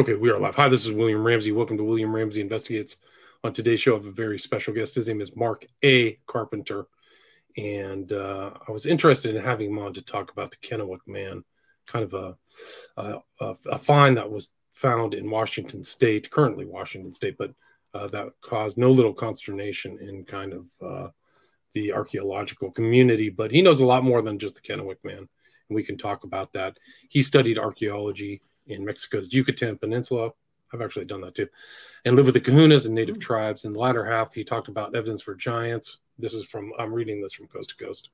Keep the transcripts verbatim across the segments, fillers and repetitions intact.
Okay, we are live. Hi, this is William Ramsey. Welcome to William Ramsey Investigates. On today's show, I have a very special guest. His name is Mark A. Carpenter. And uh, I was interested in having him on to talk about the Kennewick Man, kind of a, a, a find that was found in Washington State, currently Washington State, but uh, that caused no little consternation in kind of uh, the archaeological community. But he knows a lot more than just the Kennewick Man, and we can talk about that. He studied archaeology in Mexico's Yucatan Peninsula. I've actually done that too. And lived with the Kahunas and native tribes. In the latter half, he talked about evidence for giants. This is from, I'm reading this from Coast to Coast.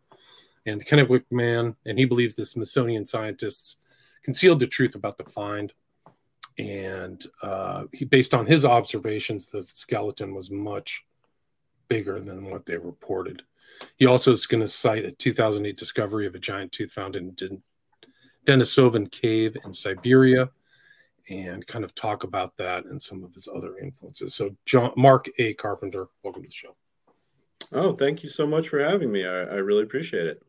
And the Kennewick Man, and he believes the Smithsonian scientists concealed the truth about the find. And uh, he, based on his observations, the skeleton was much bigger than what they reported. He also is going to cite a two thousand eight discovery of a giant tooth found in Den- Denisovan Cave in Siberia, and kind of talk about that and some of his other influences. So, John, Mark A. Carpenter, welcome to the show. Oh, thank you so much for having me. I, I really appreciate it.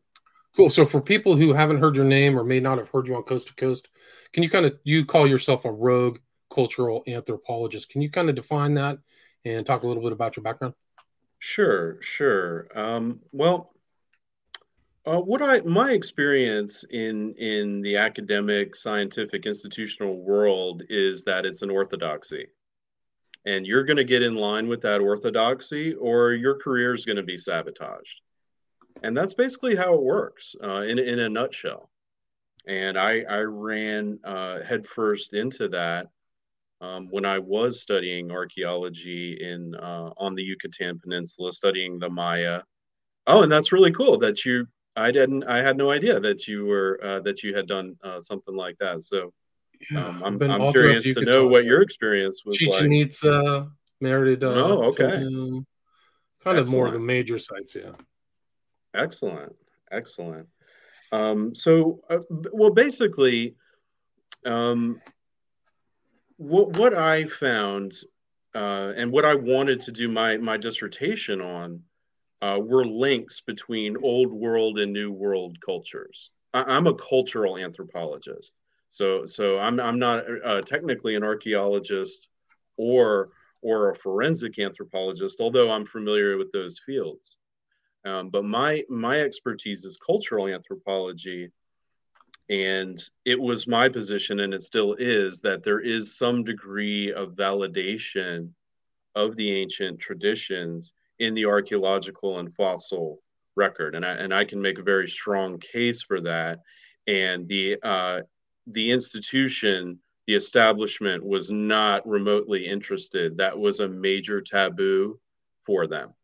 Cool. So for people who haven't heard your name or may not have heard you on Coast to Coast, can you kind of, you call yourself a rogue cultural anthropologist. Can you kind of define that and talk a little bit about your background? Sure, sure. Um, well, Uh, what I my experience in in the academic, scientific, institutional world is that it's an orthodoxy, and you're going to get in line with that orthodoxy, or your career is going to be sabotaged, and that's basically how it works uh, in in a nutshell. And I I ran uh, headfirst into that um, when I was studying archaeology in uh, on the Yucatan Peninsula, studying the Maya. Oh, and that's really cool that you. I didn't. I had no idea that you were uh, that you had done uh, something like that. So um, I'm, I'm curious to know what your experience was like. Chichen Itza, Merida. Oh, okay. Kind excellent. Of more of the major sites, yeah. Excellent, excellent. Um, so, uh, well, basically, um, what what I found uh, and what I wanted to do my my dissertation on. Uh, were links between old world and new world cultures. I, I'm a cultural anthropologist, so so I'm I'm not uh, technically an archaeologist or or a forensic anthropologist, although I'm familiar with those fields. Um, but my my expertise is cultural anthropology, and it was my position, and it still is, that there is some degree of validation of the ancient traditions in the archaeological and fossil record. And I, and I can make a very strong case for that. And the, uh, the institution, the establishment was not remotely interested. That was a major taboo for them.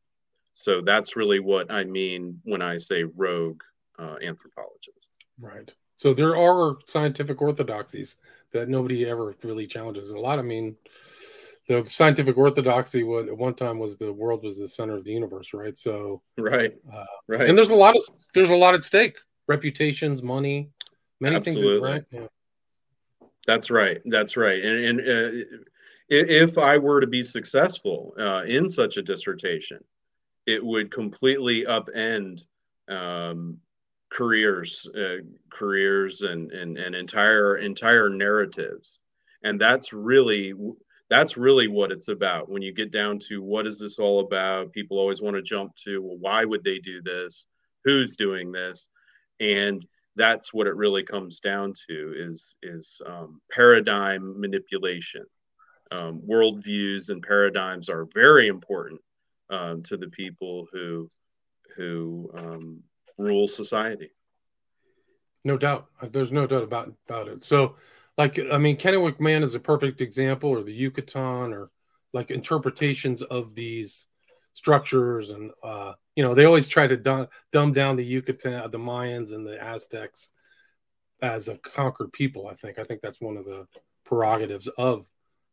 So that's really what I mean when I say rogue uh, anthropologist. Right. So there are scientific orthodoxies that nobody ever really challenges. A lot, I mean... So the scientific orthodoxy was, at one time was the world was the center of the universe, right? So right, uh, right. And there's a lot of there's a lot at stake: reputations, money, many absolutely. Things. Right. Yeah. That's right. That's right. And, and uh, if I were to be successful uh, in such a dissertation, it would completely upend um, careers, uh, careers, and and and entire entire narratives. And that's really. That's really what it's about. When you get down to what is this all about, people always want to jump to, well, why would they do this? Who's doing this? And that's what it really comes down to is, is um, paradigm manipulation. Um, worldviews and paradigms are very important um, to the people who, who um, rule society. No doubt. There's no doubt about, about it. So, Like, I mean, Kennewick Man is a perfect example, or the Yucatan, or like interpretations of these structures. And, uh, you know, they always try to dumb, dumb down the Yucatan, the Mayans and the Aztecs as a conquered people, I think. I think that's one of the prerogatives of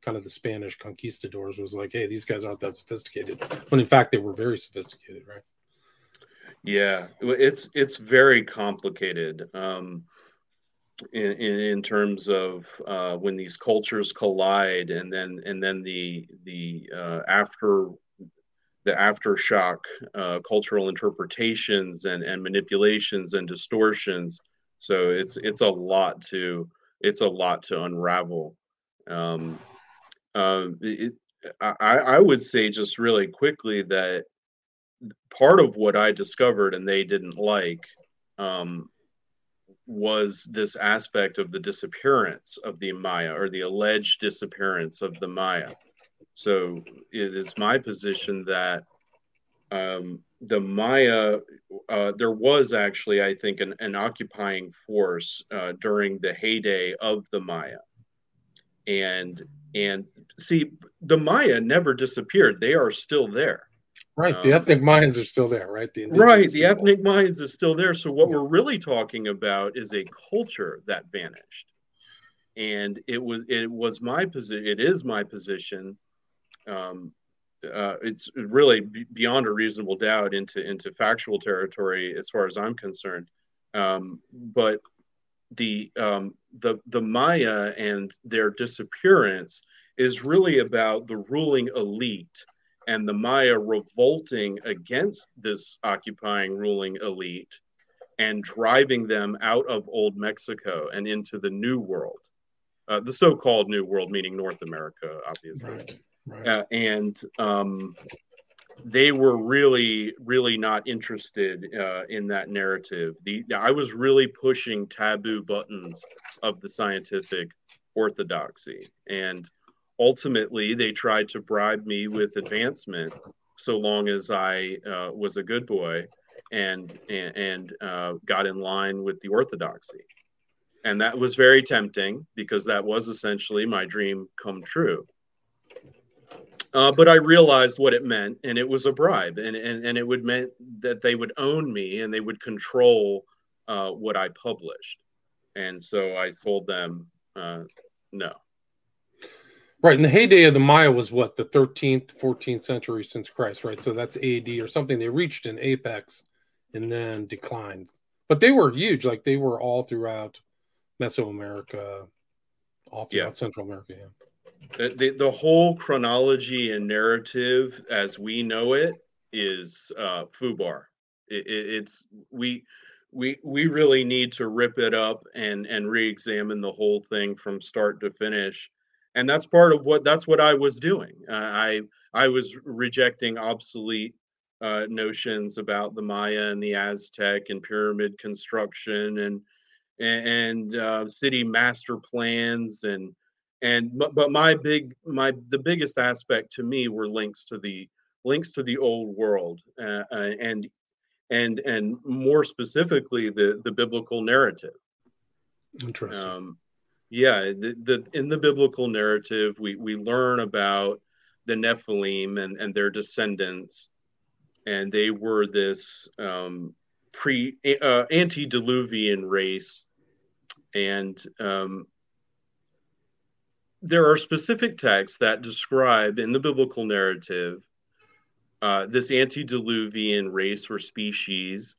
kind of the Spanish conquistadors was like, hey, these guys aren't that sophisticated. When in fact, they were very sophisticated, right? Yeah, it's it's very complicated. Um In, in in terms of uh, when these cultures collide, and then and then the the uh, after the aftershock, uh, cultural interpretations and, and manipulations and distortions. So it's it's a lot to it's a lot to unravel, Um, uh, it, I, I would say just really quickly that part of what I discovered and they didn't like um, was this aspect of the disappearance of the Maya, or the alleged disappearance of the Maya. So it is my position that um, the Maya, uh, there was actually, I think, an, an occupying force uh, during the heyday of the Maya. And and see, the Maya never disappeared. They are still there. Right. Um, the ethnic Mayans are still there, right? The right. The people. ethnic Mayans is still there. So what yeah. we're really talking about is a culture that vanished. And it was it was my position. It is my position. Um, uh, it's really b- beyond a reasonable doubt into into factual territory as far as I'm concerned. Um, but the um, the the Maya and their disappearance is really about the ruling elite and the Maya revolting against this occupying ruling elite and driving them out of old Mexico and into the New World. Uh, the so-called New World, meaning North America, obviously. Right, right. Uh, and um, they were really, really not interested uh, in that narrative. The I was really pushing taboo buttons of the scientific orthodoxy. And ultimately, they tried to bribe me with advancement so long as I uh, was a good boy and, and, and uh, got in line with the orthodoxy. And that was very tempting because that was essentially my dream come true. Uh, but I realized what it meant, and it was a bribe, and and, and it would meant that they would own me and they would control uh, what I published. And so I told them uh, no. Right. And the heyday of the Maya was what, the thirteenth, fourteenth century since Christ, right? So that's A D or something. They reached an apex and then declined. But they were huge. Like they were all throughout Mesoamerica, all throughout yeah. Central America. Yeah. The, the, the whole chronology and narrative as we know it is uh, FUBAR. It, it, it's we we we really need to rip it up and and re-examine the whole thing from start to finish, and that's part of what that's what I was doing. Uh, I I was rejecting obsolete uh, notions about the Maya and the Aztec and pyramid construction and. and uh, city master plans and and but, but my big my the biggest aspect to me were links to the links to the old world uh, and and and more specifically the the biblical narrative. Interesting. Um, yeah, the, the in the biblical narrative we we learn about the Nephilim and and their descendants, and they were this um, pre uh, antediluvian race. And um, there are specific texts that describe in the biblical narrative uh, this antediluvian race or species.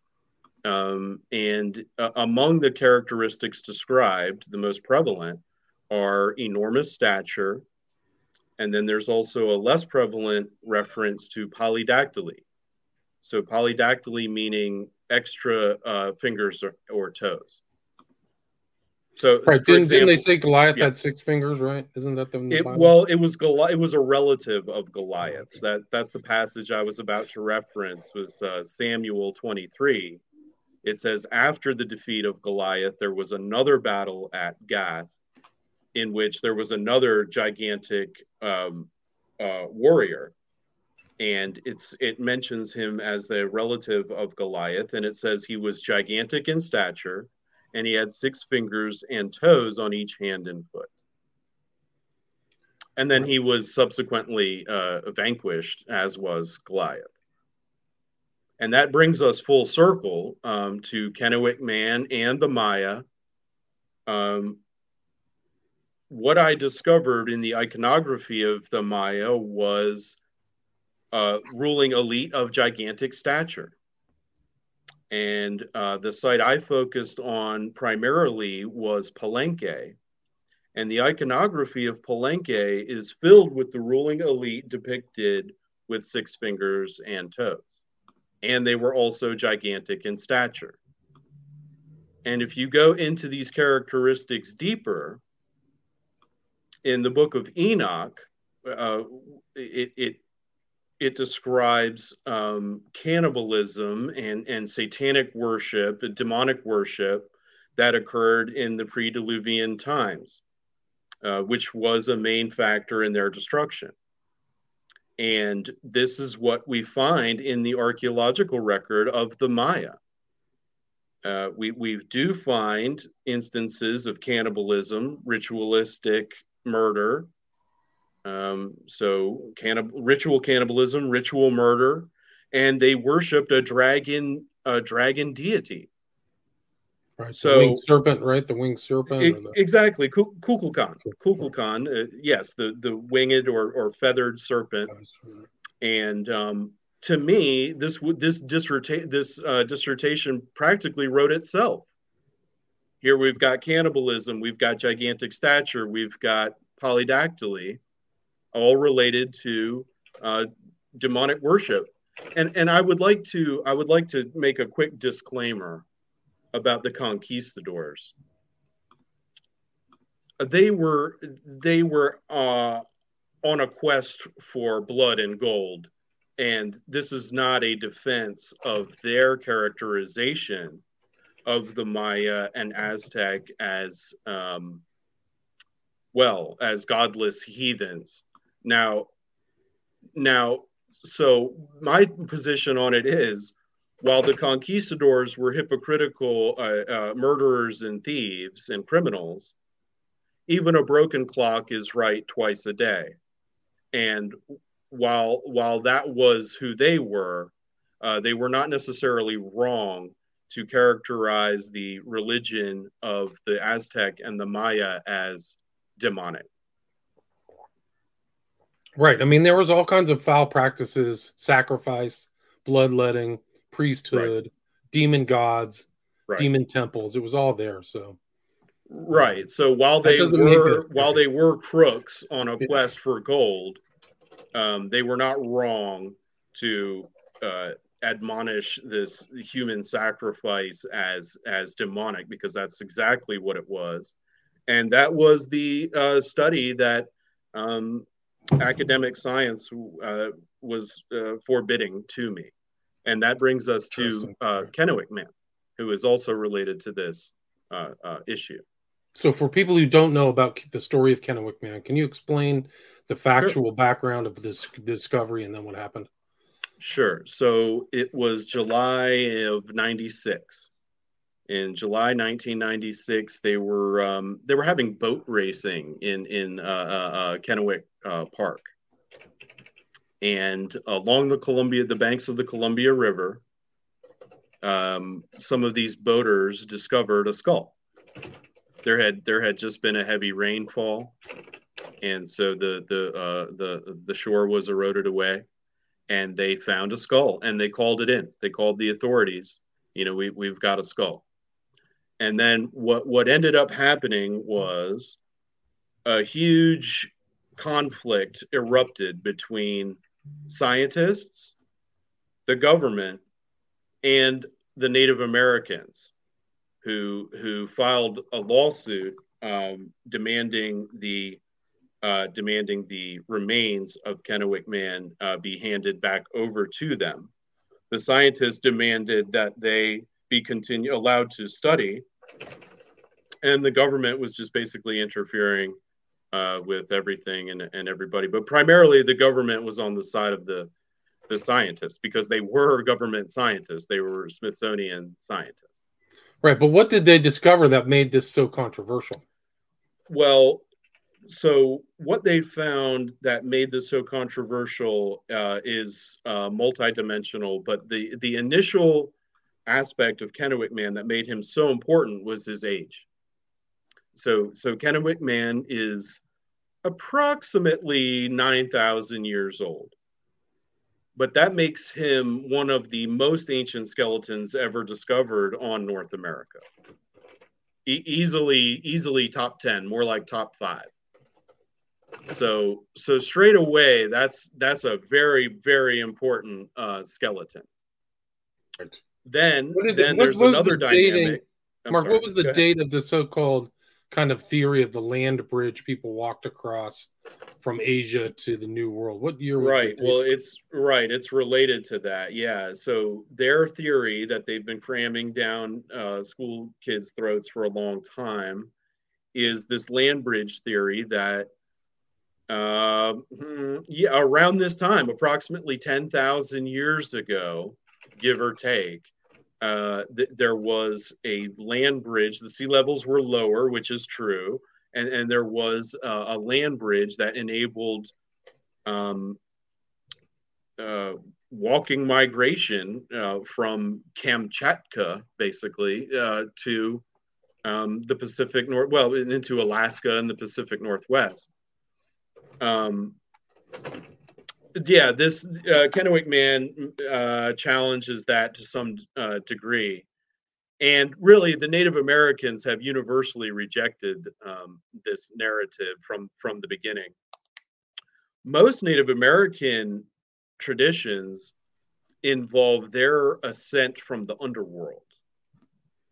Um, and uh, among the characteristics described, the most prevalent are enormous stature. And then there's also a less prevalent reference to polydactyly. So polydactyly meaning extra uh, fingers or, or toes. So right, didn't, example, didn't they say Goliath yeah. had six fingers, right? Isn't that the, it, the well? It was Goliath. It was a relative of Goliath's. Oh, okay. That that's the passage I was about to reference. Was uh, Samuel twenty-three? It says, after the defeat of Goliath, there was another battle at Gath, in which there was another gigantic um, uh, warrior. And it's it mentions him as the relative of Goliath, and it says he was gigantic in stature, and he had six fingers and toes on each hand and foot. And then he was subsequently uh, vanquished, as was Goliath. And that brings us full circle um, to Kennewick Man and the Maya. Um, what I discovered in the iconography of the Maya was Uh, ruling elite of gigantic stature. And uh, the site I focused on primarily was Palenque. And the iconography of Palenque is filled with the ruling elite depicted with six fingers and toes. And they were also gigantic in stature. And if you go into these characteristics deeper, in the Book of Enoch, uh, it, it it describes um, cannibalism and, and satanic worship, demonic worship that occurred in the pre-Diluvian times, uh, which was a main factor in their destruction. And this is what we find in the archaeological record of the Maya. Uh, we, we do find instances of cannibalism, ritualistic murder. Um, so cannibal, ritual cannibalism, ritual murder, and they worshipped a dragon, a dragon deity. Right. So the winged serpent, right? The winged serpent. It, the... Exactly. Kukulkan. Kukulkan. Uh, yes. The, the winged or, or feathered serpent. And, um, to me, this this dissertation this uh, dissertation practically wrote itself. Here we've got cannibalism, we've got gigantic stature, we've got polydactyly, all related to uh, demonic worship. And and I would like to I would like to make a quick disclaimer about the conquistadors. They were they were uh, on a quest for blood and gold. And this is not a defense of their characterization of the Maya and Aztec as, um, well, as godless heathens. Now, now, so my position on it is, while the conquistadors were hypocritical uh, uh, murderers and thieves and criminals, even a broken clock is right twice a day. And While while that was who they were, uh, they were not necessarily wrong to characterize the religion of the Aztec and the Maya as demonic. Right. I mean, there was all kinds of foul practices, sacrifice, bloodletting, priesthood, right. demon gods, right. demon temples. It was all there. So. Right. So while they were while they were crooks on a quest for gold. Um, they were not wrong to uh, admonish this human sacrifice as as demonic, because that's exactly what it was. And that was the uh, study that um, academic science uh, was uh, forbidding to me. And that brings us to uh, Kennewick Man, who is also related to this uh, uh, issue. So for people who don't know about the story of Kennewick Man, can you explain the factual sure. background of this discovery and then what happened? Sure. So it was July of ninety-six. In July nineteen ninety-six, they were um, they were having boat racing in in uh, uh, Kennewick uh, Park, and along the Columbia, the banks of the Columbia River, um, some of these boaters discovered a skull. There had there had just been a heavy rainfall, and so the the uh, the the shore was eroded away, and they found a skull, and they called it in. They called the authorities. You know, we we've got a skull. And then what what ended up happening was a huge conflict erupted between scientists, the government, and the Native Americans, who who filed a lawsuit um, demanding the uh, demanding the remains of Kennewick Man uh, be handed back over to them. The scientists demanded that they be continue allowed to study, and the government was just basically interfering uh, with everything and, and everybody. But primarily, the government was on the side of the the scientists, because they were government scientists. They were Smithsonian scientists. Right, but what did they discover that made this so controversial? Well, so what they found that made this so controversial uh, is uh, multidimensional, but the, the initial aspect of Kennewick Man that made him so important was his age. So, so Kennewick Man is approximately nine thousand years old, but that makes him one of the most ancient skeletons ever discovered on North America. E- easily, easily top ten, more like top five. So, so straight away, that's that's a very, very important uh, skeleton. Then, then there's another dynamic. Mark, what was the date of the so-called kind of theory of the land bridge people walked across from Asia to the New World. What year? Right. Well, it's right. It's related to that. Yeah. So their theory that they've been cramming down uh, school kids' throats for a long time is this land bridge theory that, uh, yeah, around this time, approximately ten thousand years ago, give or take, Uh, th- there was a land bridge. The sea levels were lower, which is true. And, and there was uh, a land bridge that enabled um, uh, walking migration uh, from Kamchatka, basically, uh, to um, the Pacific North, well, into Alaska and the Pacific Northwest. Um, Yeah, this uh, Kennewick Man uh, challenges that to some uh, degree. And really, the Native Americans have universally rejected um, this narrative from, from the beginning. Most Native American traditions involve their ascent from the underworld.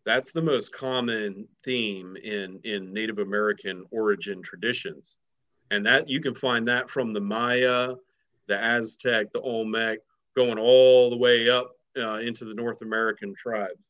That's the most common theme in, in Native American origin traditions. And that you can find that from the Maya, the Aztec, the Olmec, going all the way up uh, into the North American tribes.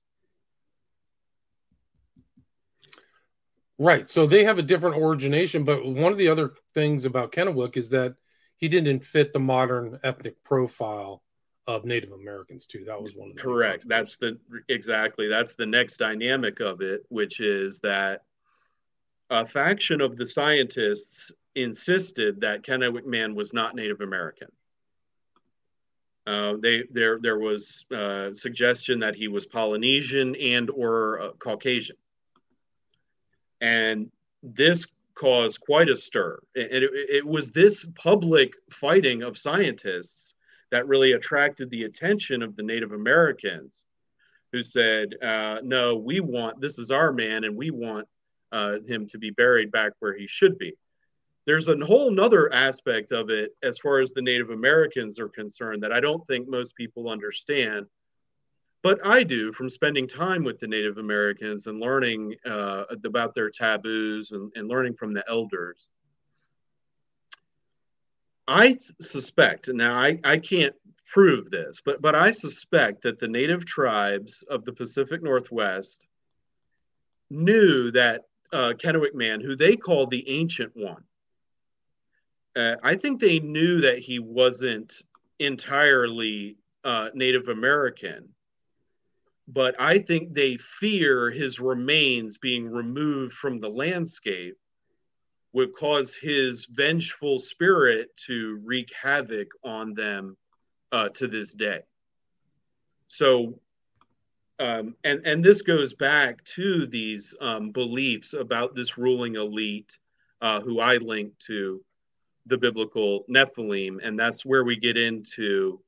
Right. So they have a different origination. But one of the other things about Kennewick is that he didn't fit the modern ethnic profile of Native Americans, too. That was one of the correct. That's the exactly. That's the next dynamic of it, which is that a faction of the scientists insisted that Kennewick Man was not Native American. Uh, they there there was uh, suggestion that he was Polynesian and or uh, Caucasian, and this caused quite a stir. And it, it, it was this public fighting of scientists that really attracted the attention of the Native Americans, who said, uh, "No, we want this is our man, and we want uh, him to be buried back where he should be." There's a whole nother aspect of it as far as the Native Americans are concerned that I don't think most people understand, but I do from spending time with the Native Americans and learning uh, about their taboos and, and learning from the elders. I suspect, now I, I can't prove this, but, but I suspect that the Native tribes of the Pacific Northwest knew that uh, Kennewick Man, who they call the Ancient One, Uh, I think they knew that he wasn't entirely uh, Native American, but I think they fear his remains being removed from the landscape would cause his vengeful spirit to wreak havoc on them uh, to this day. So, um, and, and this goes back to these um, beliefs about this ruling elite uh, who I link to the biblical Nephilim, and that's where we get into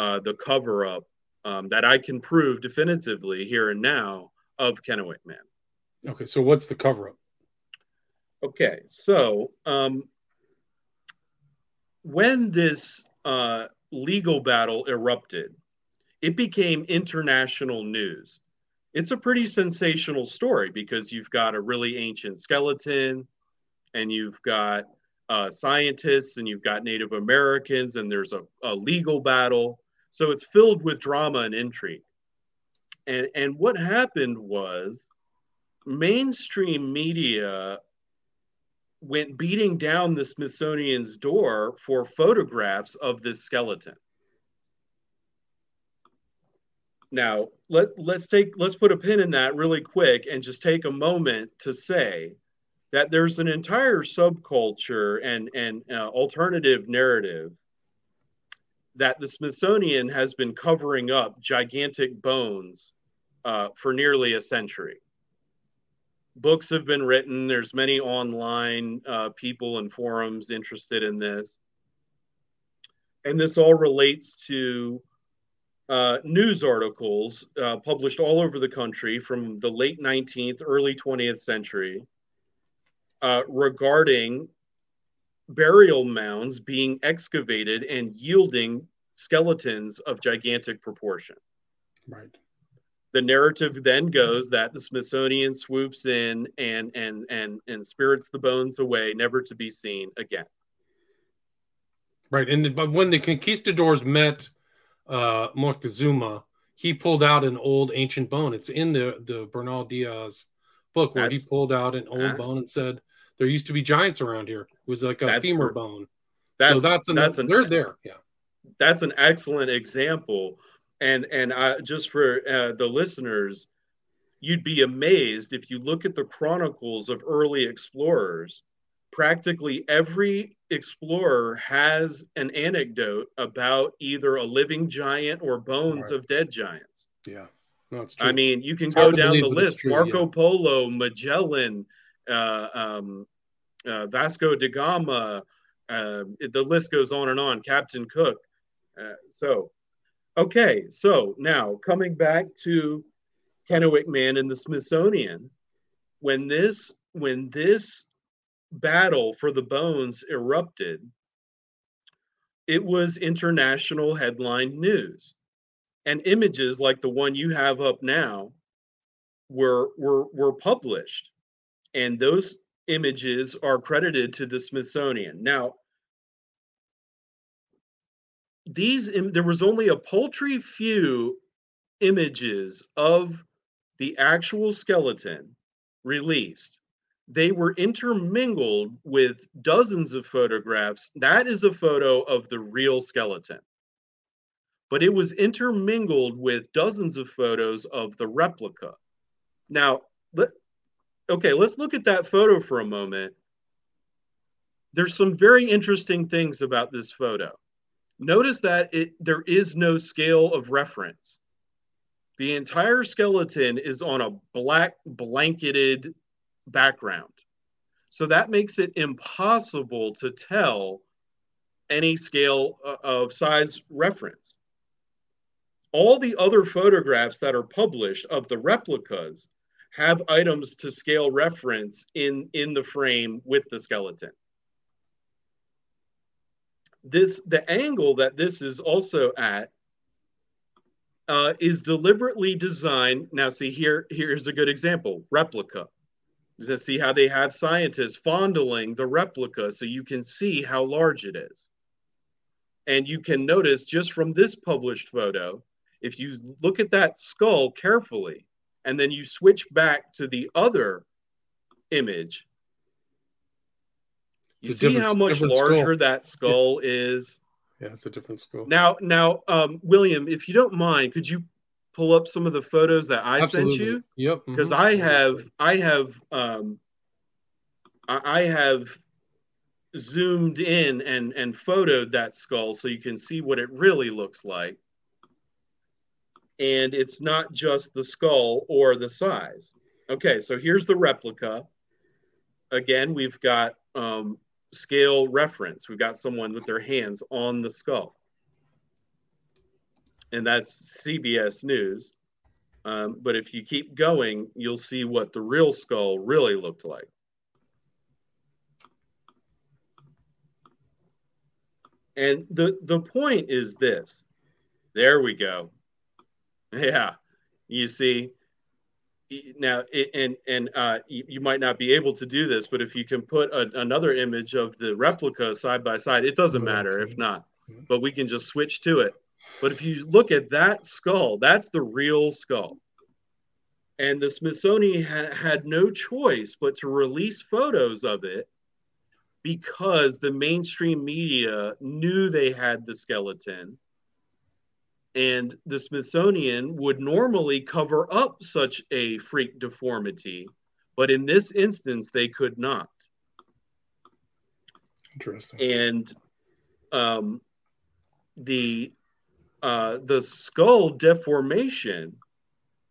uh, the cover-up um, that I can prove definitively here and now of Kennewick Man. Okay, so what's the cover-up? Okay, so um, when this uh, legal battle erupted, it became international news. It's a pretty sensational story because you've got a really ancient skeleton, and you've got Uh, scientists, and you've got Native Americans, and there's a, a legal battle. So it's filled with drama and intrigue. And, and what happened was mainstream media went beating down the Smithsonian's door for photographs of this skeleton. Now, let, let's take, let's put a pin in that really quick and just take a moment to say that there's an entire subculture and, and uh, alternative narrative that the Smithsonian has been covering up gigantic bones uh, for nearly a century. Books have been written. There's many online uh, people and forums interested in this. And this all relates to Uh, news articles uh, published all over the country from the late nineteenth, early twentieth century Uh, regarding burial mounds being excavated and yielding skeletons of gigantic proportion. Right. The narrative then goes that the Smithsonian swoops in and and and and spirits the bones away, never to be seen again. Right, and but when the conquistadors met uh, Moctezuma, he pulled out an old ancient bone. It's in the the Bernal Diaz book where that's, he pulled out an old uh, bone and said there used to be giants around here. It was like a femur bone. That's so that's, an, that's an, they're there. Yeah, that's an excellent example. And and I, just for uh, the listeners, you'd be amazed if you look at the chronicles of early explorers. Practically every explorer has an anecdote about either a living giant or bones right. of dead giants. Yeah, no, it's true. I mean, you can it's go down believe, the list. True, Marco yeah. Polo, Magellan, uh, um, uh, Vasco da Gama. Uh, the list goes on and on. Captain Cook. Uh, so. Okay, so now coming back to Kennewick Man and the Smithsonian, when this when this battle for the bones erupted, it was international headline news, and images like the one you have up now were were were published, and those images are credited to the Smithsonian. Now, These there was only a paltry few images of the actual skeleton released. They were intermingled with dozens of photographs. That is a photo of the real skeleton. But it was intermingled with dozens of photos of the replica. Now, let, okay, let's look at that photo for a moment. There's some very interesting things about this photo. Notice that it there is no scale of reference. The entire skeleton is on a black blanketed background. So that makes it impossible to tell any scale of size reference. All the other photographs that are published of the replicas have items to scale reference in, in the frame with the skeleton. This the angle that this is also at uh, is deliberately designed. Now, see here. Here's a good example: replica. Just see how they have scientists fondling the replica, so you can see how large it is. And you can notice just from this published photo, if you look at that skull carefully, and then you switch back to the other image. You see how much larger skull. that skull yeah. is? Yeah, it's a different skull. Now, now, um, William, if you don't mind, could you pull up some of the photos that I Absolutely. sent you? Yep. Because mm-hmm. I have, I have, um, I have zoomed in and and photoed that skull so you can see what it really looks like. And it's not just the skull or the size. Okay, so here's the replica. Again, we've got. Um, scale reference. We've got someone with their hands on the skull. And that's C B S News. Um, but if you keep going, you'll see what the real skull really looked like. And the, the point is this. There we go. Yeah, you see. Now, and and uh, you might not be able to do this, but if you can put a, another image of the replica side by side, it doesn't matter if not, but we can just switch to it. But if you look at that skull, that's the real skull. And the Smithsonian ha- had no choice but to release photos of it because the mainstream media knew they had the skeleton. And the Smithsonian would normally cover up such a freak deformity, but in this instance, they could not. Interesting. And um, the uh, the skull deformation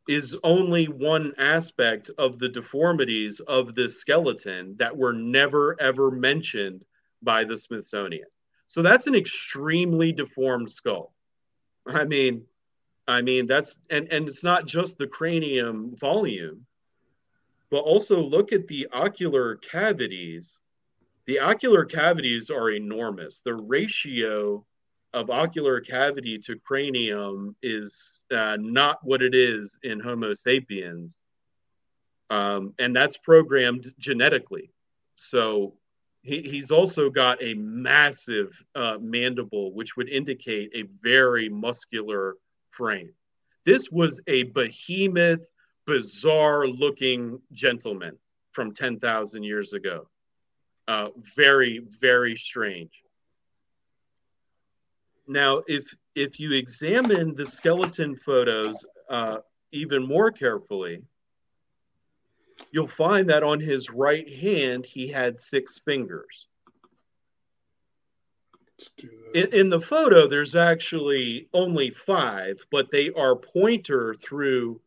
is only one aspect of the deformities of this skeleton that were never, ever mentioned by the Smithsonian. So that's an extremely deformed skull. I mean, I mean, that's, and, and it's not just the cranium volume, but also look at the ocular cavities. The ocular cavities are enormous. The ratio of ocular cavity to cranium is uh, not what it is in Homo sapiens. Um, and that's programmed genetically. So he, he's also got a massive uh, mandible, which would indicate a very muscular frame. This was a behemoth, bizarre-looking gentleman from ten thousand years ago. Uh, very, very strange. Now, if if you examine the skeleton photos uh, even more carefully, you'll find that on his right hand, he had six fingers. In, in the photo, there's actually only five, but they are pointer through.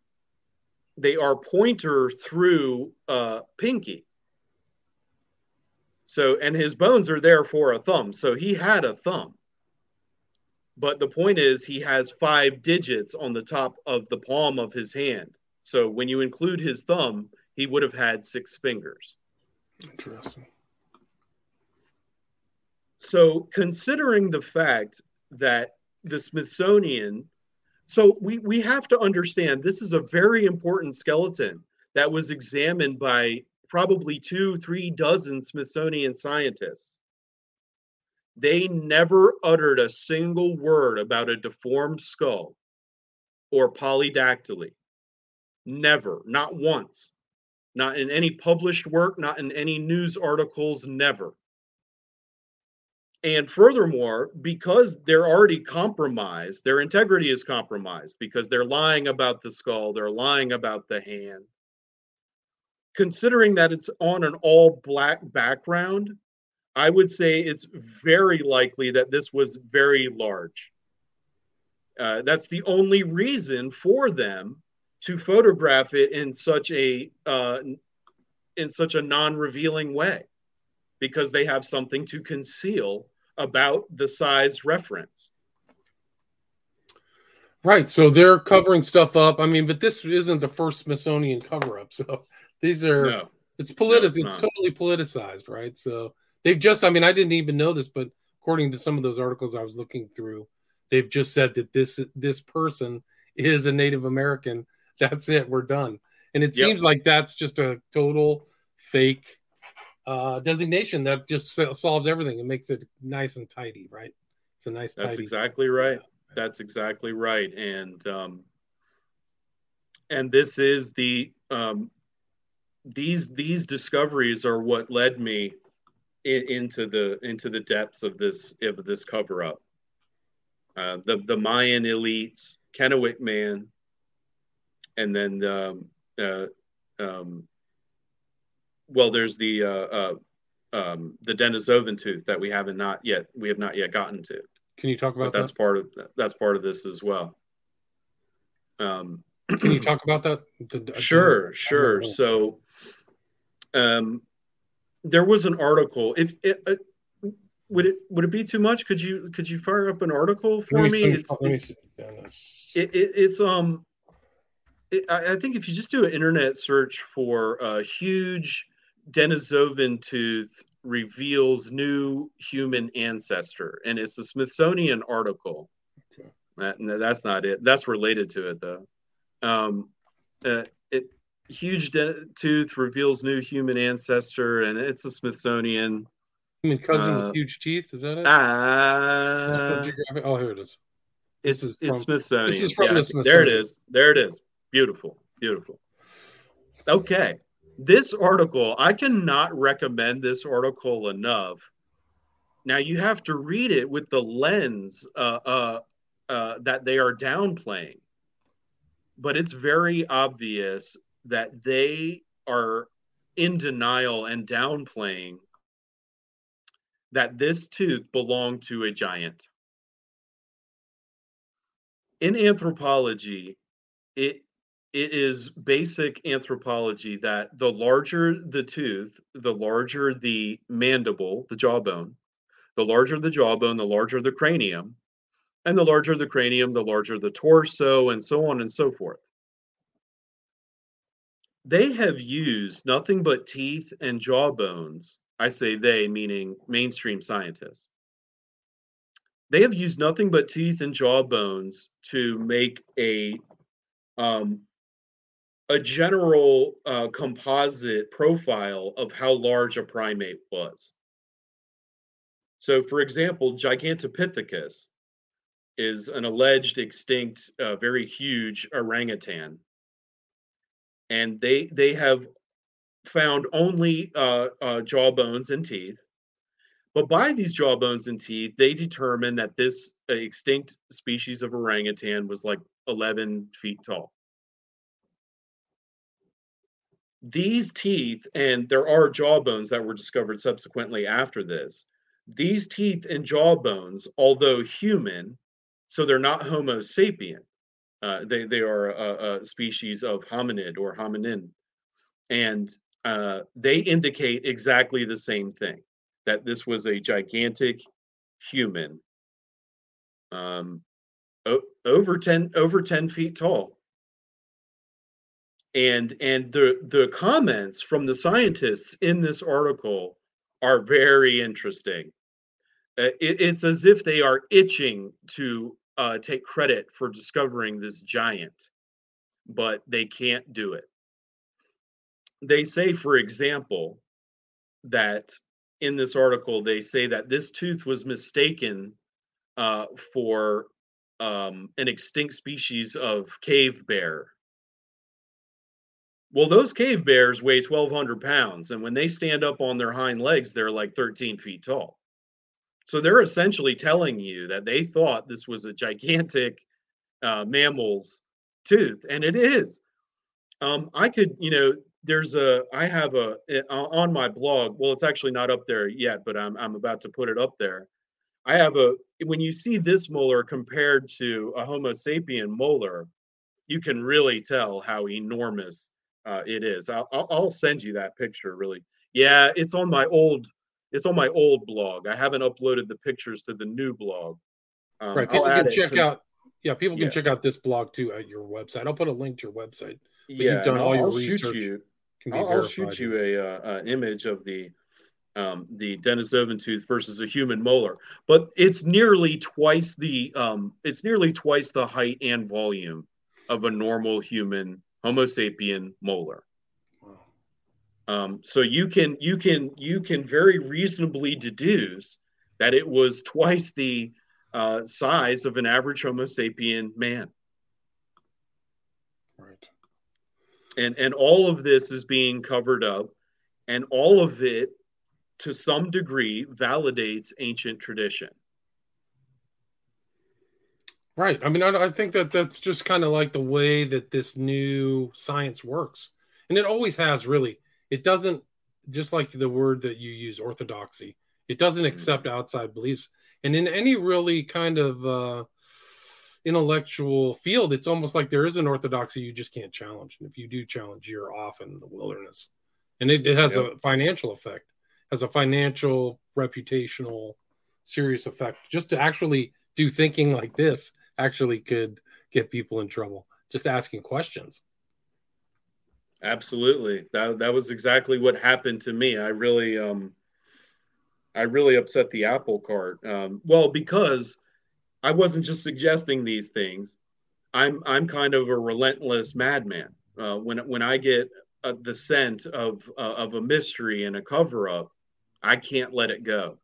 They are pointer through uh, pinky. So, and his bones are there for a thumb. So he had a thumb. But the point is, he has five digits on the top of the palm of his hand. So when you include his thumb, he would have had six fingers. Interesting. So considering the fact that the Smithsonian, so we, we have to understand this is a very important skeleton that was examined by probably two, three dozen Smithsonian scientists. They never uttered a single word about a deformed skull or polydactyly. Never, not once, not in any published work, not in any news articles, never. And furthermore, because they're already compromised, their integrity is compromised because they're lying about the skull, they're lying about the hand. Considering that it's on an all-black background, I would say it's very likely that this was very large. Uh, that's the only reason for them to photograph it in such a uh, in such a non-revealing way, because they have something to conceal about the size reference. Right, so they're covering stuff up. I mean, but this isn't the first Smithsonian cover-up. So these are no, it's politi- no, it's, it's totally politicized, right? So they've just, I mean, I didn't even know this, but according to some of those articles I was looking through, they've just said that this this person is a Native American. That's it. We're done. And it yep. seems like that's just a total fake uh, designation that just solves everything. It makes it nice and tidy, right? It's a nice, tidy. That's exactly right. Yeah. That's exactly right. And, um, and this is the, um, these, these discoveries are what led me in, into the, into the depths of this, of this cover-up. Uh, the, the Mayan elites, Kennewick Man, and then, um, uh, um, well, there's the uh, uh, um, the Denisovan tooth that we haven't not yet we have not yet gotten to. Can you talk about but that's that? part of that's part of this as well. Um, Can you talk about that? The, sure, sure. So, um, there was an article. If it, it, uh, would it would it be too much? Could you could you fire up an article for let me? me? It's, let me see. Yeah, it, it, it's um. I think if you just do an internet search for a huge Denisovan tooth reveals new human ancestor, and it's a Smithsonian article. Okay. That, no, that's not it. That's related to it, though. Um, uh, it huge de- tooth reveals new human ancestor, and it's a Smithsonian. Human cousin uh, with huge teeth? Is that it? Uh, oh, here it is. It's, is it's from, Smithsonian. This is from yeah, the Smithsonian. There it is. There it is. Beautiful, beautiful. Okay, this article, I cannot recommend this article enough. Now you have to read it with the lens uh, uh, uh, that they are downplaying. But it's very obvious that they are in denial and downplaying that this tooth belonged to a giant. In anthropology, it It is basic anthropology that the larger the tooth, the larger the mandible, the jawbone, the larger the jawbone, the larger the cranium, and the larger the cranium, the larger the torso, and so on and so forth. They have used nothing but teeth and jawbones. I say they, meaning mainstream scientists. They have used nothing but teeth and jawbones to make a um, a general uh, composite profile of how large a primate was. So, for example, Gigantopithecus is an alleged extinct, uh, very huge orangutan. And they they have found only uh, uh, jawbones and teeth. But by these jawbones and teeth, they determined that this extinct species of orangutan was like eleven feet tall. These teeth, and there are jawbones that were discovered subsequently after this, these teeth and jawbones, although human, so they're not Homo sapien, uh, they, they are a, a species of hominid or hominin, and uh, they indicate exactly the same thing, that this was a gigantic human, um, o- over ten over ten feet tall. And and the the comments from the scientists in this article are very interesting. Uh, it, it's as if they are itching to uh, take credit for discovering this giant, but they can't do it. They say, for example, that in this article, they say that this tooth was mistaken uh, for um, an extinct species of cave bear. Well, those cave bears weigh twelve hundred pounds, and when they stand up on their hind legs, they're like thirteen feet tall. So they're essentially telling you that they thought this was a gigantic uh, mammal's tooth, and it is. Um, I could, you know, there's a, I have a, on my blog, well, it's actually not up there yet, but I'm I'm about to put it up there. I have a, when you see this molar compared to a Homo sapien molar, you can really tell how enormous Uh, it is. I'll, I'll send you that picture. Really, yeah, it's on my old, it's on my old blog. I haven't uploaded the pictures to the new blog. Um, right, people can check to, out. Yeah, people can yeah. check out this blog too at your website. I'll put a link to your website. But yeah, you've done all I'll, your I'll research. Shoot you, can be I'll, I'll shoot you a uh, image of the um, the Denisovan tooth versus a human molar, but it's nearly twice the um, it's nearly twice the height and volume of a normal human Homo sapien molar. Wow. Um, so you can you can you can very reasonably deduce that it was twice the uh, size of an average Homo sapien man. Right. And and all of this is being covered up, and all of it, to some degree, validates ancient tradition. Right. I mean, I, I think that that's just kind of like the way that this new science works. And it always has, really. It doesn't, just like the word that you use, orthodoxy, it doesn't accept outside beliefs. And in any really kind of uh, intellectual field, it's almost like there is an orthodoxy you just can't challenge. And if you do challenge, you're off in the wilderness. And it, it has yep. a financial effect, has a financial, reputational, serious effect. Just to actually do thinking like this actually could get people in trouble, just asking questions. Absolutely. That that was exactly what happened to me. I really, um, I really upset the apple cart. Um, well, because I wasn't just suggesting these things. I'm, I'm kind of a relentless madman. Uh, when, when I get uh, the scent of, uh, of a mystery and a cover up, I can't let it go.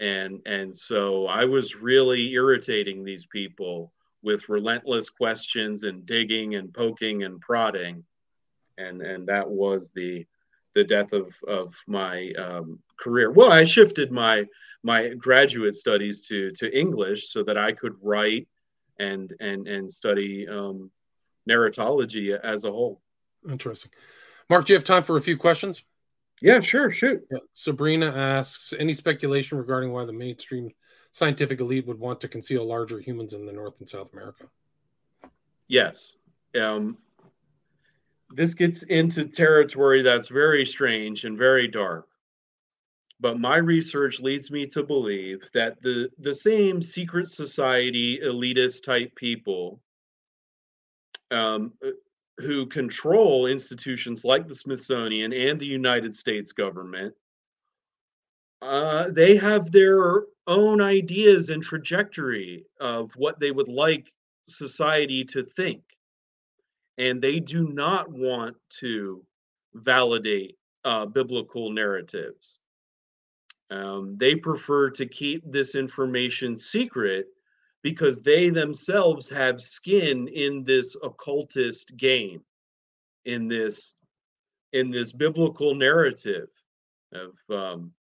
And and so I was really irritating these people with relentless questions and digging and poking and prodding, and and that was the the death of of my um, career. Well, I shifted my my graduate studies to to English so that I could write and and and study um, narratology as a whole. Interesting, Mark. Do you have time for a few questions? Yeah, sure, shoot. Yeah. Sabrina asks, any speculation regarding why the mainstream scientific elite would want to conceal larger humans in the North and South America? Yes. Um, this gets into territory that's very strange and very dark. But my research leads me to believe that the, the same secret society, elitist type people um, who control institutions like the Smithsonian and the United States government uh, they have their own ideas and trajectory of what they would like society to think. And they do not want to validate uh, biblical narratives. Um, they prefer to keep this information secret because they themselves have skin in this occultist game, in this in this biblical narrative of um,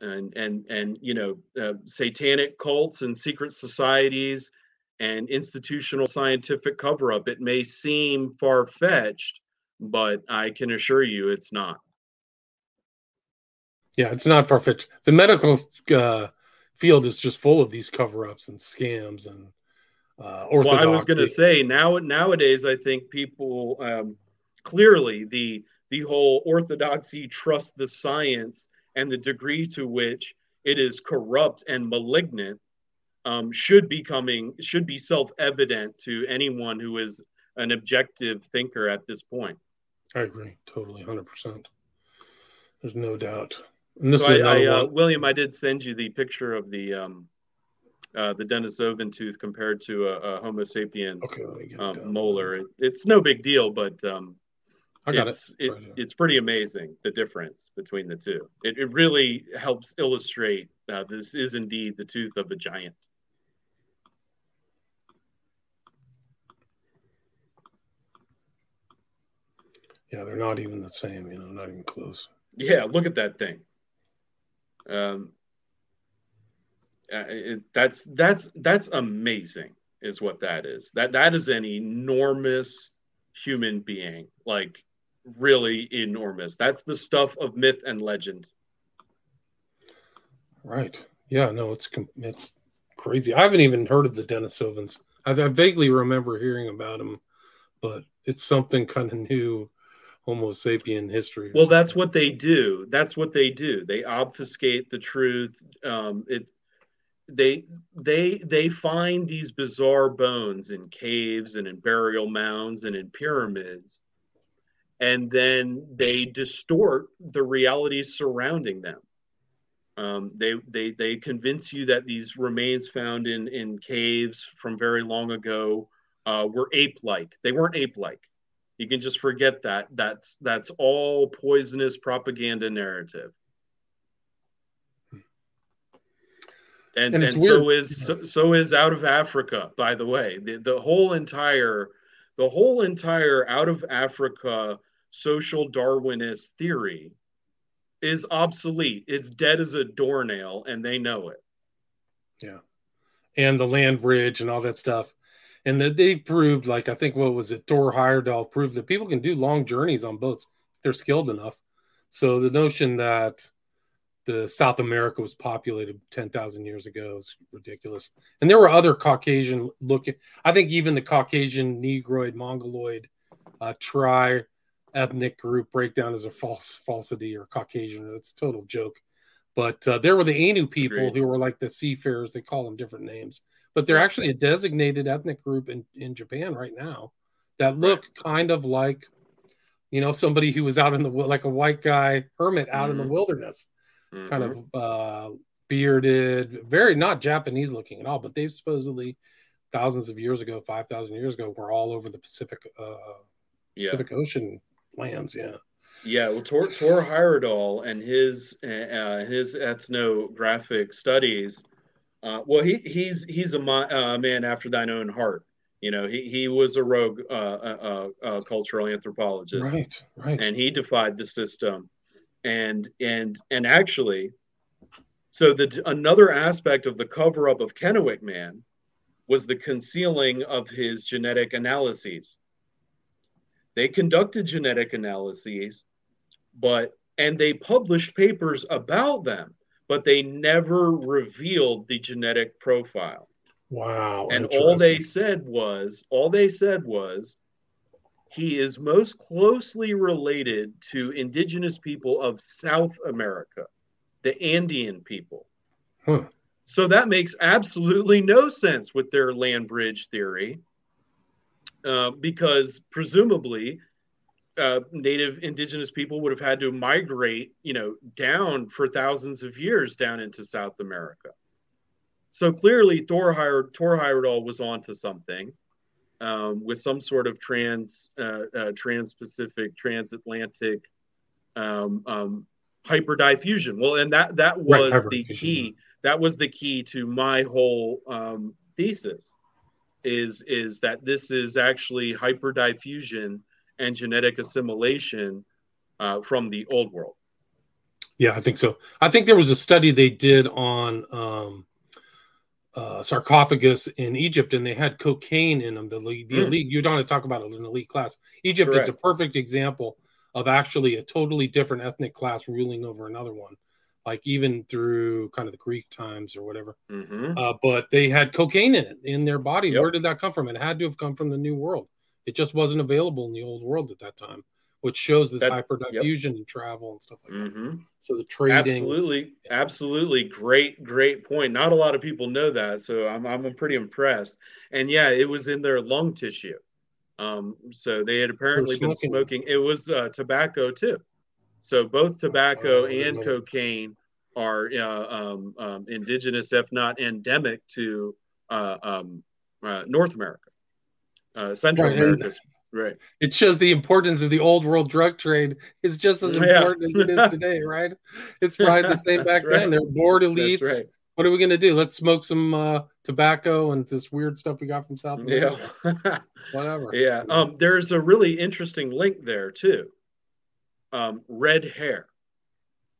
and and and you know uh, satanic cults and secret societies and institutional scientific cover-up. It may seem far-fetched, but I can assure you it's not. Yeah, it's not far-fetched. The medical uh, field is just full of these cover-ups and scams and uh, orthodoxy. Well, I was going to say, now nowadays, I think people, um, clearly the the whole orthodoxy, trust the science, and the degree to which it is corrupt and malignant um, should be coming, should be self-evident to anyone who is an objective thinker at this point. I agree, totally, one hundred percent. There's no doubt. And this so is I, I, uh, William, I did send you the picture of the um, uh, the Denisovan tooth compared to a, a Homo sapien okay, um, molar. It, it's no big deal, but um, I got it's, it. Right it it's pretty amazing, the difference between the two. It, it really helps illustrate uh, this is indeed the tooth of a giant. Yeah, they're not even the same, you know, not even close. Yeah, look at that thing. Um, it, that's that's that's amazing, is what that is. That that is an enormous human being, like really enormous. That's the stuff of myth and legend. Right. Yeah. No, it's it's crazy. I haven't even heard of the Denisovans. I, I vaguely remember hearing about them, but it's something kind of new. Homo sapien history. Well, that's what they do. That's what they do. They obfuscate the truth. Um, it, they, they, they find these bizarre bones in caves and in burial mounds and in pyramids, and then they distort the reality surrounding them. Um, they, they, they convince you that these remains found in in caves from very long ago uh, were ape-like. They weren't ape-like. You can just forget that. That's that's all poisonous propaganda narrative. And and, and so is so, so is out of Africa, by the way. The the whole entire the whole entire out of Africa social Darwinist theory is obsolete. It's dead as a doornail, and they know it. Yeah. And the land bridge and all that stuff. And that they proved, like, I think, what was it? Thor Heyerdahl proved that people can do long journeys on boats if they're skilled enough. So the notion that the South America was populated ten thousand years ago is ridiculous. And there were other Caucasian looking, I think even the Caucasian, Negroid, Mongoloid, uh, tri ethnic group breakdown is a false falsity or Caucasian. It's a total joke. But uh, there were the Ainu people Agreed. Who were like the seafarers. They call them different names. But they're actually a designated ethnic group in, in Japan right now that look kind of like, you know, somebody who was out in the, like a white guy hermit out mm-hmm. in the wilderness, mm-hmm. kind of uh, bearded, very not Japanese looking at all, but they've supposedly thousands of years ago, five thousand years ago, were all over the Pacific uh, yeah. Pacific Ocean lands. Yeah. Yeah. Well, Thor, Thor Heyerdahl and his, uh, his ethnographic studies Uh, well, he he's he's a uh, man after thine own heart. You know, he he was a rogue uh, uh, uh, cultural anthropologist, right? Right. And he defied the system, and and and actually, so the another aspect of the cover up of Kennewick Man was the concealing of his genetic analyses. They conducted genetic analyses, but and they published papers about them. But they never revealed the genetic profile. Wow. And all they said was, all they said was, he is most closely related to indigenous people of South America, the Andean people. Huh. So that makes absolutely no sense with their land bridge theory, uh, because presumably uh, native indigenous people would have had to migrate, you know, down for thousands of years down into South America. So clearly Thor Heyerdahl was onto something um, with some sort of trans, uh, uh, trans-Pacific, transatlantic um, um, hyperdiffusion. Well, and that that was right, the key. That was the key to my whole um, thesis. Is is that this is actually hyperdiffusion and genetic assimilation uh, from the old world? Yeah, I think so. I think there was a study they did on um, uh, sarcophagus in Egypt, and they had cocaine in them. The, the mm. elite, you don't want to talk about it in elite class. Egypt Correct. Is a perfect example of actually a totally different ethnic class ruling over another one, like even through kind of the Greek times or whatever. Mm-hmm. Uh, but they had cocaine in it, in their body. Yep. Where did that come from? It had to have come from the New World. It just wasn't available in the old world at that time, which shows this that, hyperdiffusion yep. and travel and stuff like mm-hmm. that. So the trading. Absolutely. Yeah. Absolutely. Great, great point. Not a lot of people know that. So I'm, I'm pretty impressed. And yeah, it was in their lung tissue. Um, so they had apparently been smoking. It was uh, tobacco too. So both tobacco and cocaine are uh, um, um, indigenous, if not endemic, to uh, um, uh, North America, uh, Central right, America. Right. It shows the importance of the old world drug trade is just as important yeah. as it is today, right? It's probably the same back right. then. They're bored elites. Right. What are we going to do? Let's smoke some uh, tobacco and this weird stuff we got from South America. Yeah. Whatever. Yeah. Um, there's a really interesting link there, too. Um, red hair.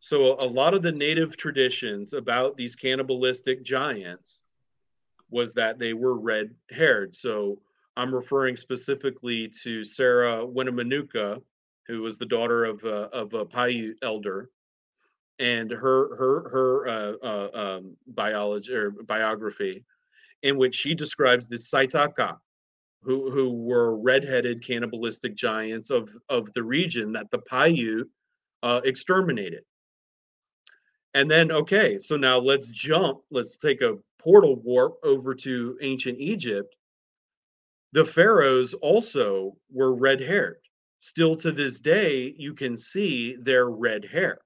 So a, a lot of the native traditions about these cannibalistic giants was that they were red haired. So I'm referring specifically to Sarah Winamanuka, who was the daughter of a, of a Paiute elder, and her her her uh, uh, um, biology or biography, in which she describes the Saitaka, who who were redheaded cannibalistic giants of, of the region that the Paiute uh, exterminated. And then, okay, so now let's jump, let's take a portal warp over to ancient Egypt. The pharaohs also were red-haired. Still to this day, you can see their red hair.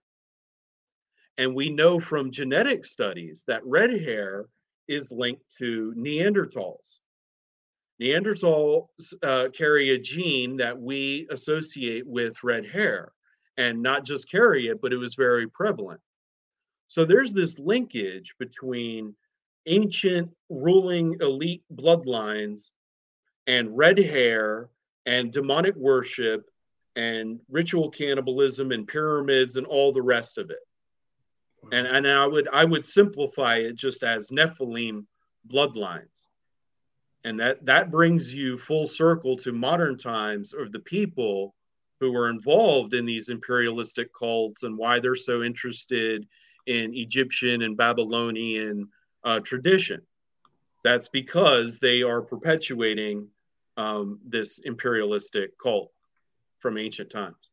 And we know from genetic studies that red hair is linked to Neanderthals. Neanderthals uh, carry a gene that we associate with red hair, and not just carry it, but it was very prevalent. So there's this linkage between ancient ruling elite bloodlines and red hair and demonic worship and ritual cannibalism and pyramids and all the rest of it. And, and I would I would simplify it just as Nephilim bloodlines. And that, that brings you full circle to modern times of the people who were involved in these imperialistic cults and why they're so interested in Egyptian and Babylonian uh, tradition. That's because they are perpetuating um, this imperialistic cult from ancient times.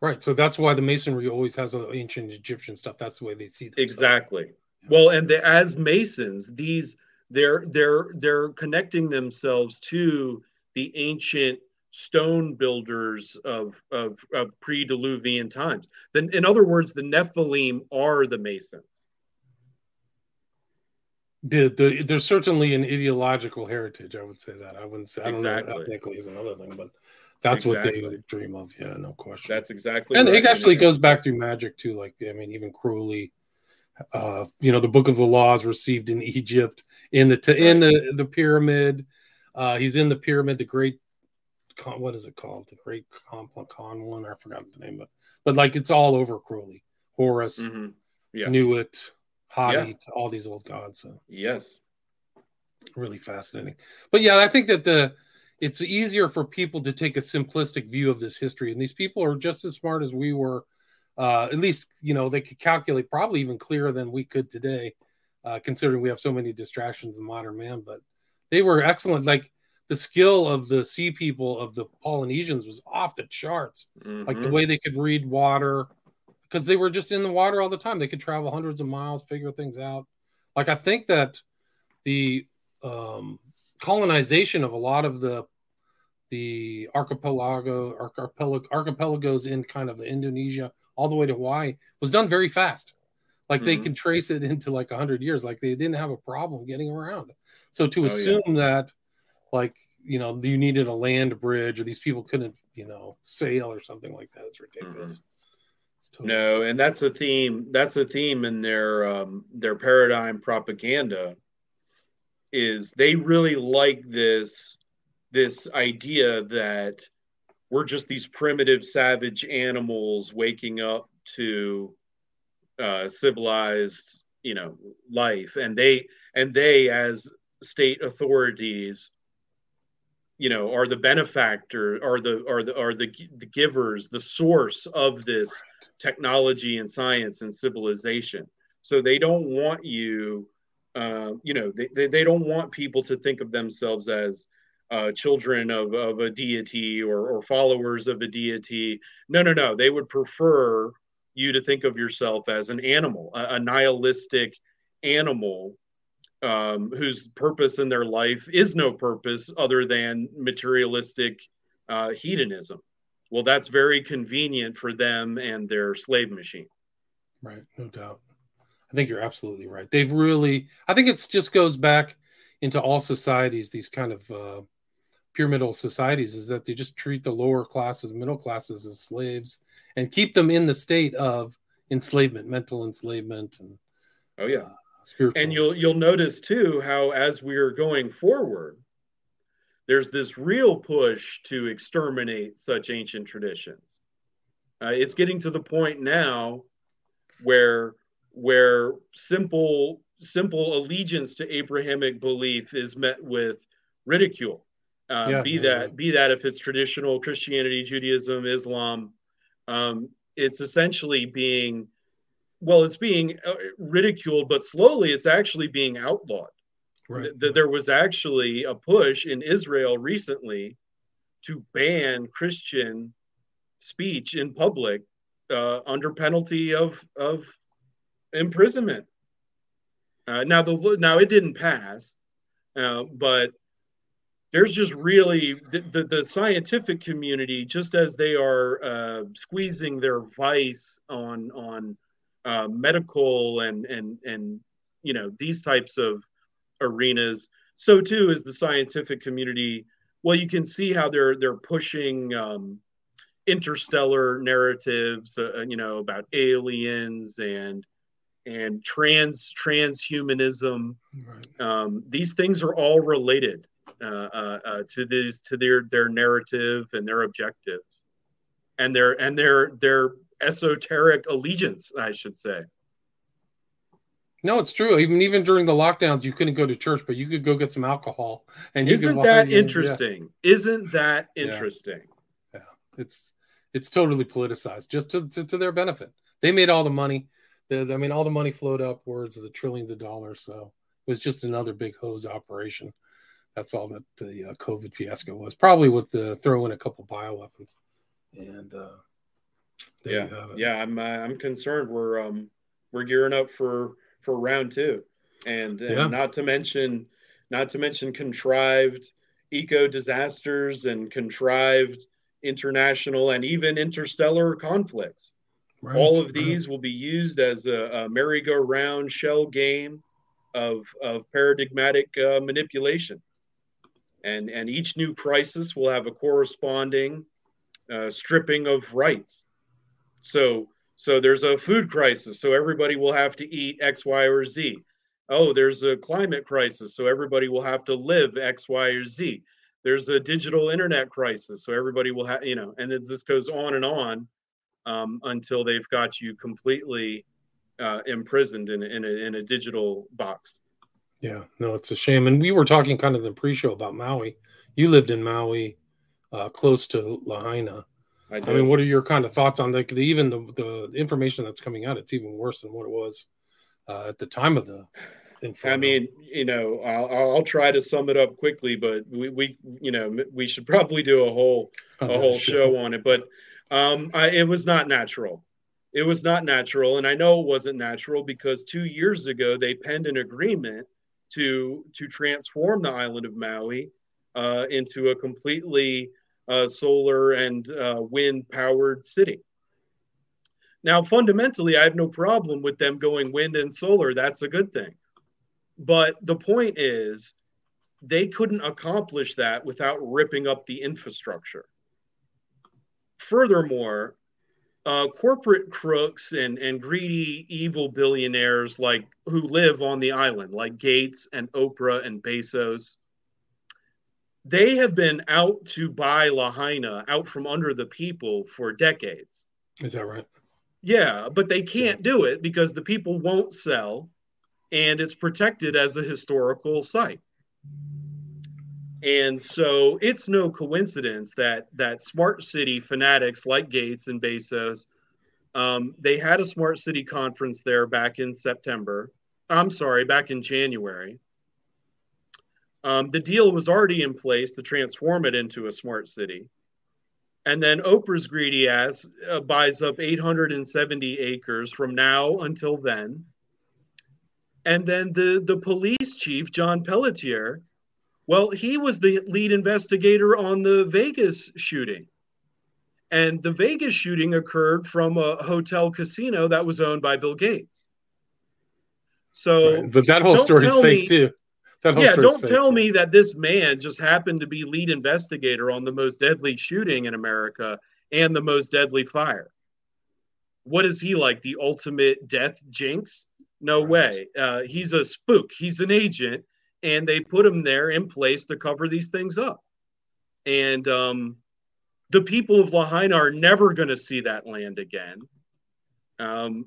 Right. So that's why the masonry always has ancient Egyptian stuff. That's the way they see that. Exactly. Yeah. Well, and the, as Masons, these... They're they're they're connecting themselves to the ancient stone builders of of, of pre-Diluvian times. Then, in other words, the Nephilim are the Masons. The, the, there's certainly an ideological heritage. I would say that. I wouldn't say. I don't exactly. know. Ethnically is another thing, but that's exactly. what they dream of. Yeah, no question. That's exactly. And right. it actually goes back through magic too. Like I mean, even Crowley. Uh, you know, the Book of the Law is received in Egypt, in the t- in the, the pyramid. Uh, he's in the pyramid, the great, con- what is it called? The great con, con one. I forgot the name, but but like it's all over Crowley, Horus, mm-hmm. yeah. Nuit, Hathor, yeah. all these old gods. So. Yes, really fascinating. But yeah, I think that the it's easier for people to take a simplistic view of this history, and these people are just as smart as we were. Uh, at least, you know, they could calculate probably even clearer than we could today, uh, considering we have so many distractions in modern man. But they were excellent. Like the skill of the sea people of the Polynesians was off the charts. Mm-hmm. Like the way they could read water, because they were just in the water all the time. They could travel hundreds of miles, figure things out. Like I think that the um, colonization of a lot of the the archipelago, archipelago archipelagos in kind of Indonesia all the way to Hawaii was done very fast. Like mm-hmm. they can trace it into like one hundred years. Like they didn't have a problem getting around. So to oh, assume yeah. that, like, you know, you needed a land bridge or these people couldn't, you know, sail or something like that, it's ridiculous. Mm-hmm. It's totally no, and that's a theme. That's a theme in their um, their paradigm propaganda. Is they really like this this idea that we're just these primitive savage animals waking up to uh, civilized, you know, life, and they and they as state authorities, you know, are the benefactor, are the are the are the, the givers, the source of this technology and science and civilization. So they don't want you. Uh, you know, they, they don't want people to think of themselves as uh, children of, of a deity or, or followers of a deity. No, no, no. They would prefer you to think of yourself as an animal, a, a nihilistic animal um, whose purpose in their life is no purpose other than materialistic uh, hedonism. Well, that's very convenient for them and their slave machine. Right, no doubt. I think you're absolutely right. They've really, I think it's just goes back into all societies, these kind of uh, pyramidal societies, is that they just treat the lower classes, middle classes as slaves and keep them in the state of enslavement, mental enslavement. And oh, yeah. Uh, spiritual. And you'll, you'll notice too, how as we are going forward, there's this real push to exterminate such ancient traditions. Uh, it's getting to the point now where where simple simple allegiance to Abrahamic belief is met with ridicule, um, yeah, be yeah, that yeah. be that if it's traditional Christianity, Judaism, Islam, um, it's essentially being, well, it's being ridiculed, but slowly it's actually being outlawed. Right. Th- th- there was actually a push in Israel recently to ban Christian speech in public uh, under penalty of of imprisonment. Uh, now, the now it didn't pass, uh, but there's just really the, the, the scientific community, just as they are uh, squeezing their vice on on uh, medical and and and you know these types of arenas, so too is the scientific community. Well, you can see how they're they're pushing um, interstellar narratives, uh, you know, about aliens and. and trans transhumanism, right. um, these things are all related uh, uh, uh, to these to their their narrative and their objectives, and their and their their esoteric allegiance, I should say. No, it's true. Even even during the lockdowns, you couldn't go to church, but you could go get some alcohol. And you isn't that interesting? Yeah. Isn't that interesting? Yeah, yeah. it's it's totally politicized, just to, to to their benefit. They made all the money. I mean, all the money flowed upwards of the trillions of dollars. So it was just another big hose operation. That's all that the uh, COVID fiasco was, probably with the throw in a couple bioweapons. And uh, yeah, yeah, I'm uh, I'm concerned we're um, we're gearing up for, for round two, and, and yeah. not to mention not to mention contrived eco disasters and contrived international and even interstellar conflicts. Right. All of these will be used as a, a merry-go-round shell game of of paradigmatic uh, manipulation, and and each new crisis will have a corresponding uh, stripping of rights. So so there's a food crisis, so everybody will have to eat X, Y, or Z. Oh, there's a climate crisis, so everybody will have to live X, Y, or Z. There's a digital internet crisis, so everybody will have, you know, and as this goes on and on. Um, until they've got you completely uh, imprisoned in, in, a, in a digital box. Yeah, no, it's a shame. And we were talking kind of the pre-show about Maui. You lived in Maui, uh, close to Lahaina. I, I mean, what are your kind of thoughts on the, the even the, the information that's coming out? It's even worse than what it was uh, at the time of the inferno. I mean, you know, I'll, I'll try to sum it up quickly, but we, we you know, we should probably do a whole a oh, whole sure. show on it, but. Um, I, it was not natural. It was not natural. And I know it wasn't natural because two years ago, they penned an agreement to to transform the island of Maui uh, into a completely uh, solar and uh, wind powered city. Now, fundamentally, I have no problem with them going wind and solar. That's a good thing. But the point is, they couldn't accomplish that without ripping up the infrastructure. Furthermore, uh, corporate crooks and, and greedy, evil billionaires like who live on the island, like Gates and Oprah and Bezos, they have been out to buy Lahaina out from under the people for decades. Is that right? Yeah, but they can't do it because the people won't sell, and it's protected as a historical site. And so it's no coincidence that that smart city fanatics like Gates and Bezos, um, they had a smart city conference there back in September. I'm sorry, back in January. Um, the deal was already in place to transform it into a smart city. And then Oprah's greedy ass uh, buys up eight hundred seventy acres from now until then. And then the, the police chief, John Pelletier, well, he was the lead investigator on the Vegas shooting. And the Vegas shooting occurred from a hotel casino that was owned by Bill Gates. So, right. But that whole story is fake me, too. Yeah, don't tell me that this man just happened to be lead investigator on the most deadly shooting in America and the most deadly fire. What is he like, the ultimate death jinx? No way. Uh, he's a spook. He's an agent, and they put him there in place to cover these things up. And um, the people of Lahaina are never going to see that land again. Um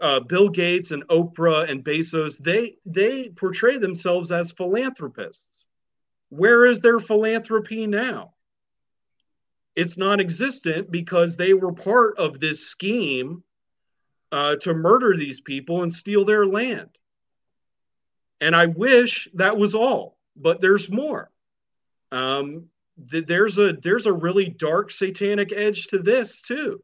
Uh, Bill Gates and Oprah and Bezos, they they portray themselves as philanthropists. Where is their philanthropy now? It's non-existent because they were part of this scheme uh, to murder these people and steal their land. And I wish that was all, but there's more. Um, th- there's a there's a really dark satanic edge to this too.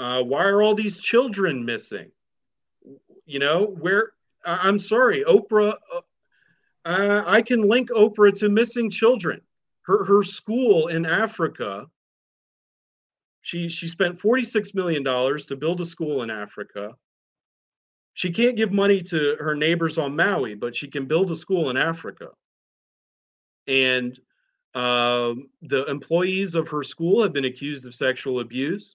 Uh, why are all these children missing? You know, where I, I'm sorry, Oprah, uh, I can link Oprah to missing children. Her her school in Africa, she, she spent forty-six million dollars to build a school in Africa. She can't give money to her neighbors on Maui, but she can build a school in Africa. And um, the employees of her school have been accused of sexual abuse.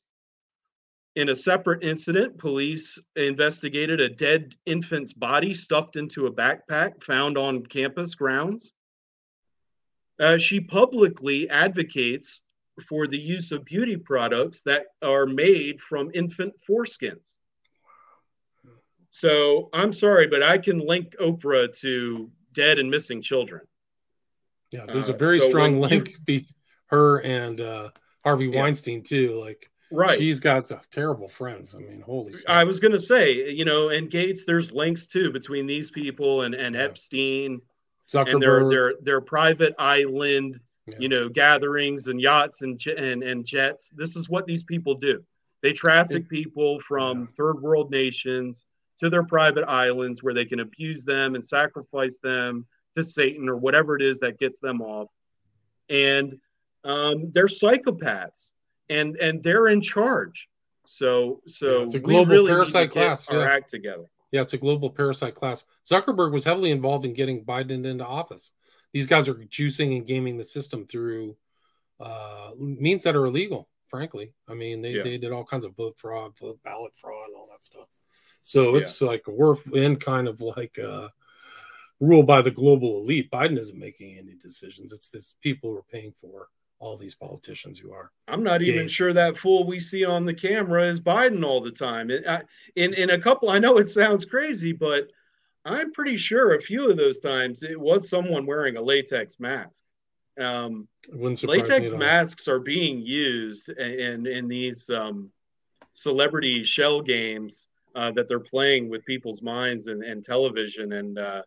In a separate incident, police investigated a dead infant's body stuffed into a backpack found on campus grounds. Uh, she publicly advocates for the use of beauty products that are made from infant foreskins. So I'm sorry, but I can link Oprah to dead and missing children. Yeah, there's uh, a very so strong link you... between her and uh, Harvey yeah. Weinstein, too. Like, right. She's got some terrible friends. I mean, holy smokes. I was going to say, you know, and Gates, there's links, too, between these people and, and yeah. Epstein. Zuckerberg. And their, their, their private island, yeah. you know, gatherings and yachts and, and, and jets. This is what these people do. They traffic it, people from yeah. third world nations to their private islands where they can abuse them and sacrifice them to Satan or whatever it is that gets them off. And um, they're psychopaths. And and they're in charge. So so yeah, it's a global we really parasite need to class. Our yeah. act together. Yeah, it's a global parasite class. Zuckerberg was heavily involved in getting Biden into office. These guys are juicing and gaming the system through uh, means that are illegal, frankly. I mean, they, yeah. they did all kinds of vote fraud, vote ballot fraud, and all that stuff. So it's yeah. like we're in kind of like uh, ruled by the global elite. Biden isn't making any decisions. It's this people who are paying for all these politicians who are. I'm not even sure that fool we see on the camera is Biden all the time. It, I, in, in a couple, I know it sounds crazy, but I'm pretty sure a few of those times it was someone wearing a latex mask. Um, latex masks are being used in, in, in these um, celebrity shell games uh, that they're playing with people's minds and, and television. And uh,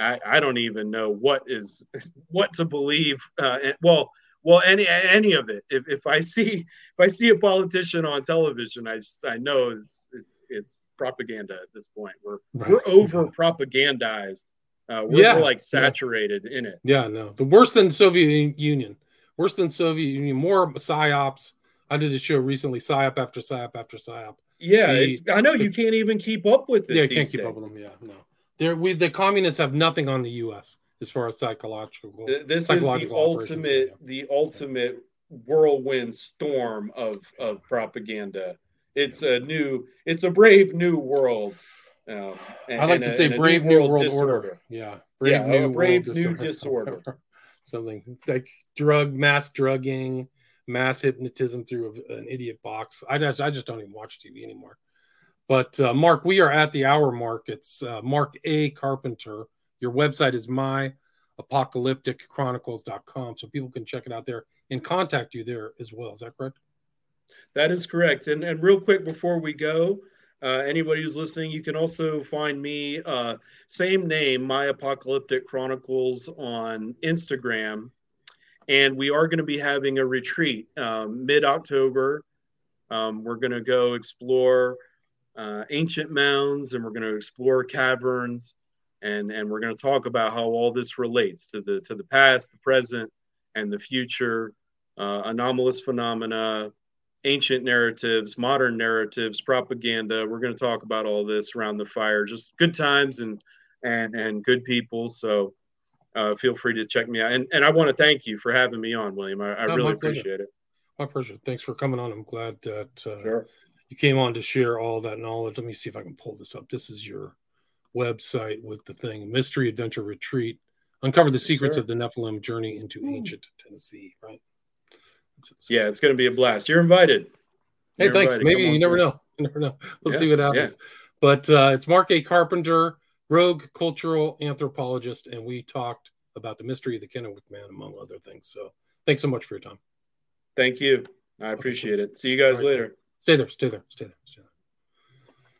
I, I don't even know what is what to believe. Uh, and, well, Well, any any of it. If if I see if I see a politician on television, I just, I know it's it's it's propaganda at this point. We're right. we're over propagandized. Uh, we're, yeah. we're like saturated yeah. in it. Yeah, no. The worse than Soviet Union worse than Soviet Union, more psyops. I did a show recently, psyop after psyop after psyop. Yeah, the, it's, I know the, you can't even keep up with it. Yeah, you can't keep days. up with them. Yeah, no, there we the communists have nothing on the U S as far as psychological. This psychological is the ultimate, the ultimate whirlwind storm of of propaganda. It's a new, it's a brave new world. Um, and, I like to a, say brave new world, new world order. Yeah, brave yeah, new, a brave world new disorder. disorder. Something like drug, mass drugging, mass hypnotism through an idiot box. I just, I just don't even watch T V anymore. But uh, Mark, we are at the hour mark. It's uh, Mark A. Carpenter. Your website is my apocalyptic chronicles dot com, so people can check it out there and contact you there as well. Is that correct? That is correct. And and real quick before we go, uh, anybody who's listening, you can also find me, uh, same name, My Apocalyptic Chronicles on Instagram. And we are going to be having a retreat um, mid-October. Um, we're going to go explore uh, ancient mounds, and we're going to explore caverns. And, and we're going to talk about how all this relates to the to the past, the present, and the future, uh, anomalous phenomena, ancient narratives, modern narratives, propaganda. We're going to talk about all this around the fire. Just good times and and and good people. So uh, feel free to check me out. And and I want to thank you for having me on, William. I, I no, really appreciate it. My pleasure. Thanks for coming on. I'm glad that uh, sure. you came on to share all that knowledge. Let me see if I can pull this up. This is your website with the thing, Mystery Adventure Retreat. Uncover the secrets sure. of the Nephilim journey into mm. ancient Tennessee, right? It's, it's yeah, it's going to be a blast. You're invited. Hey, You're thanks. Invited. Maybe you never know. You never know. We'll yeah, see what happens. Yeah. But uh, it's Mark A. Carpenter, rogue cultural anthropologist, and we talked about the mystery of the Kennewick Man, among other things. So thanks so much for your time. Thank you. I appreciate okay, it. See you guys right. later. Stay there. Stay there. Stay there. Stay there.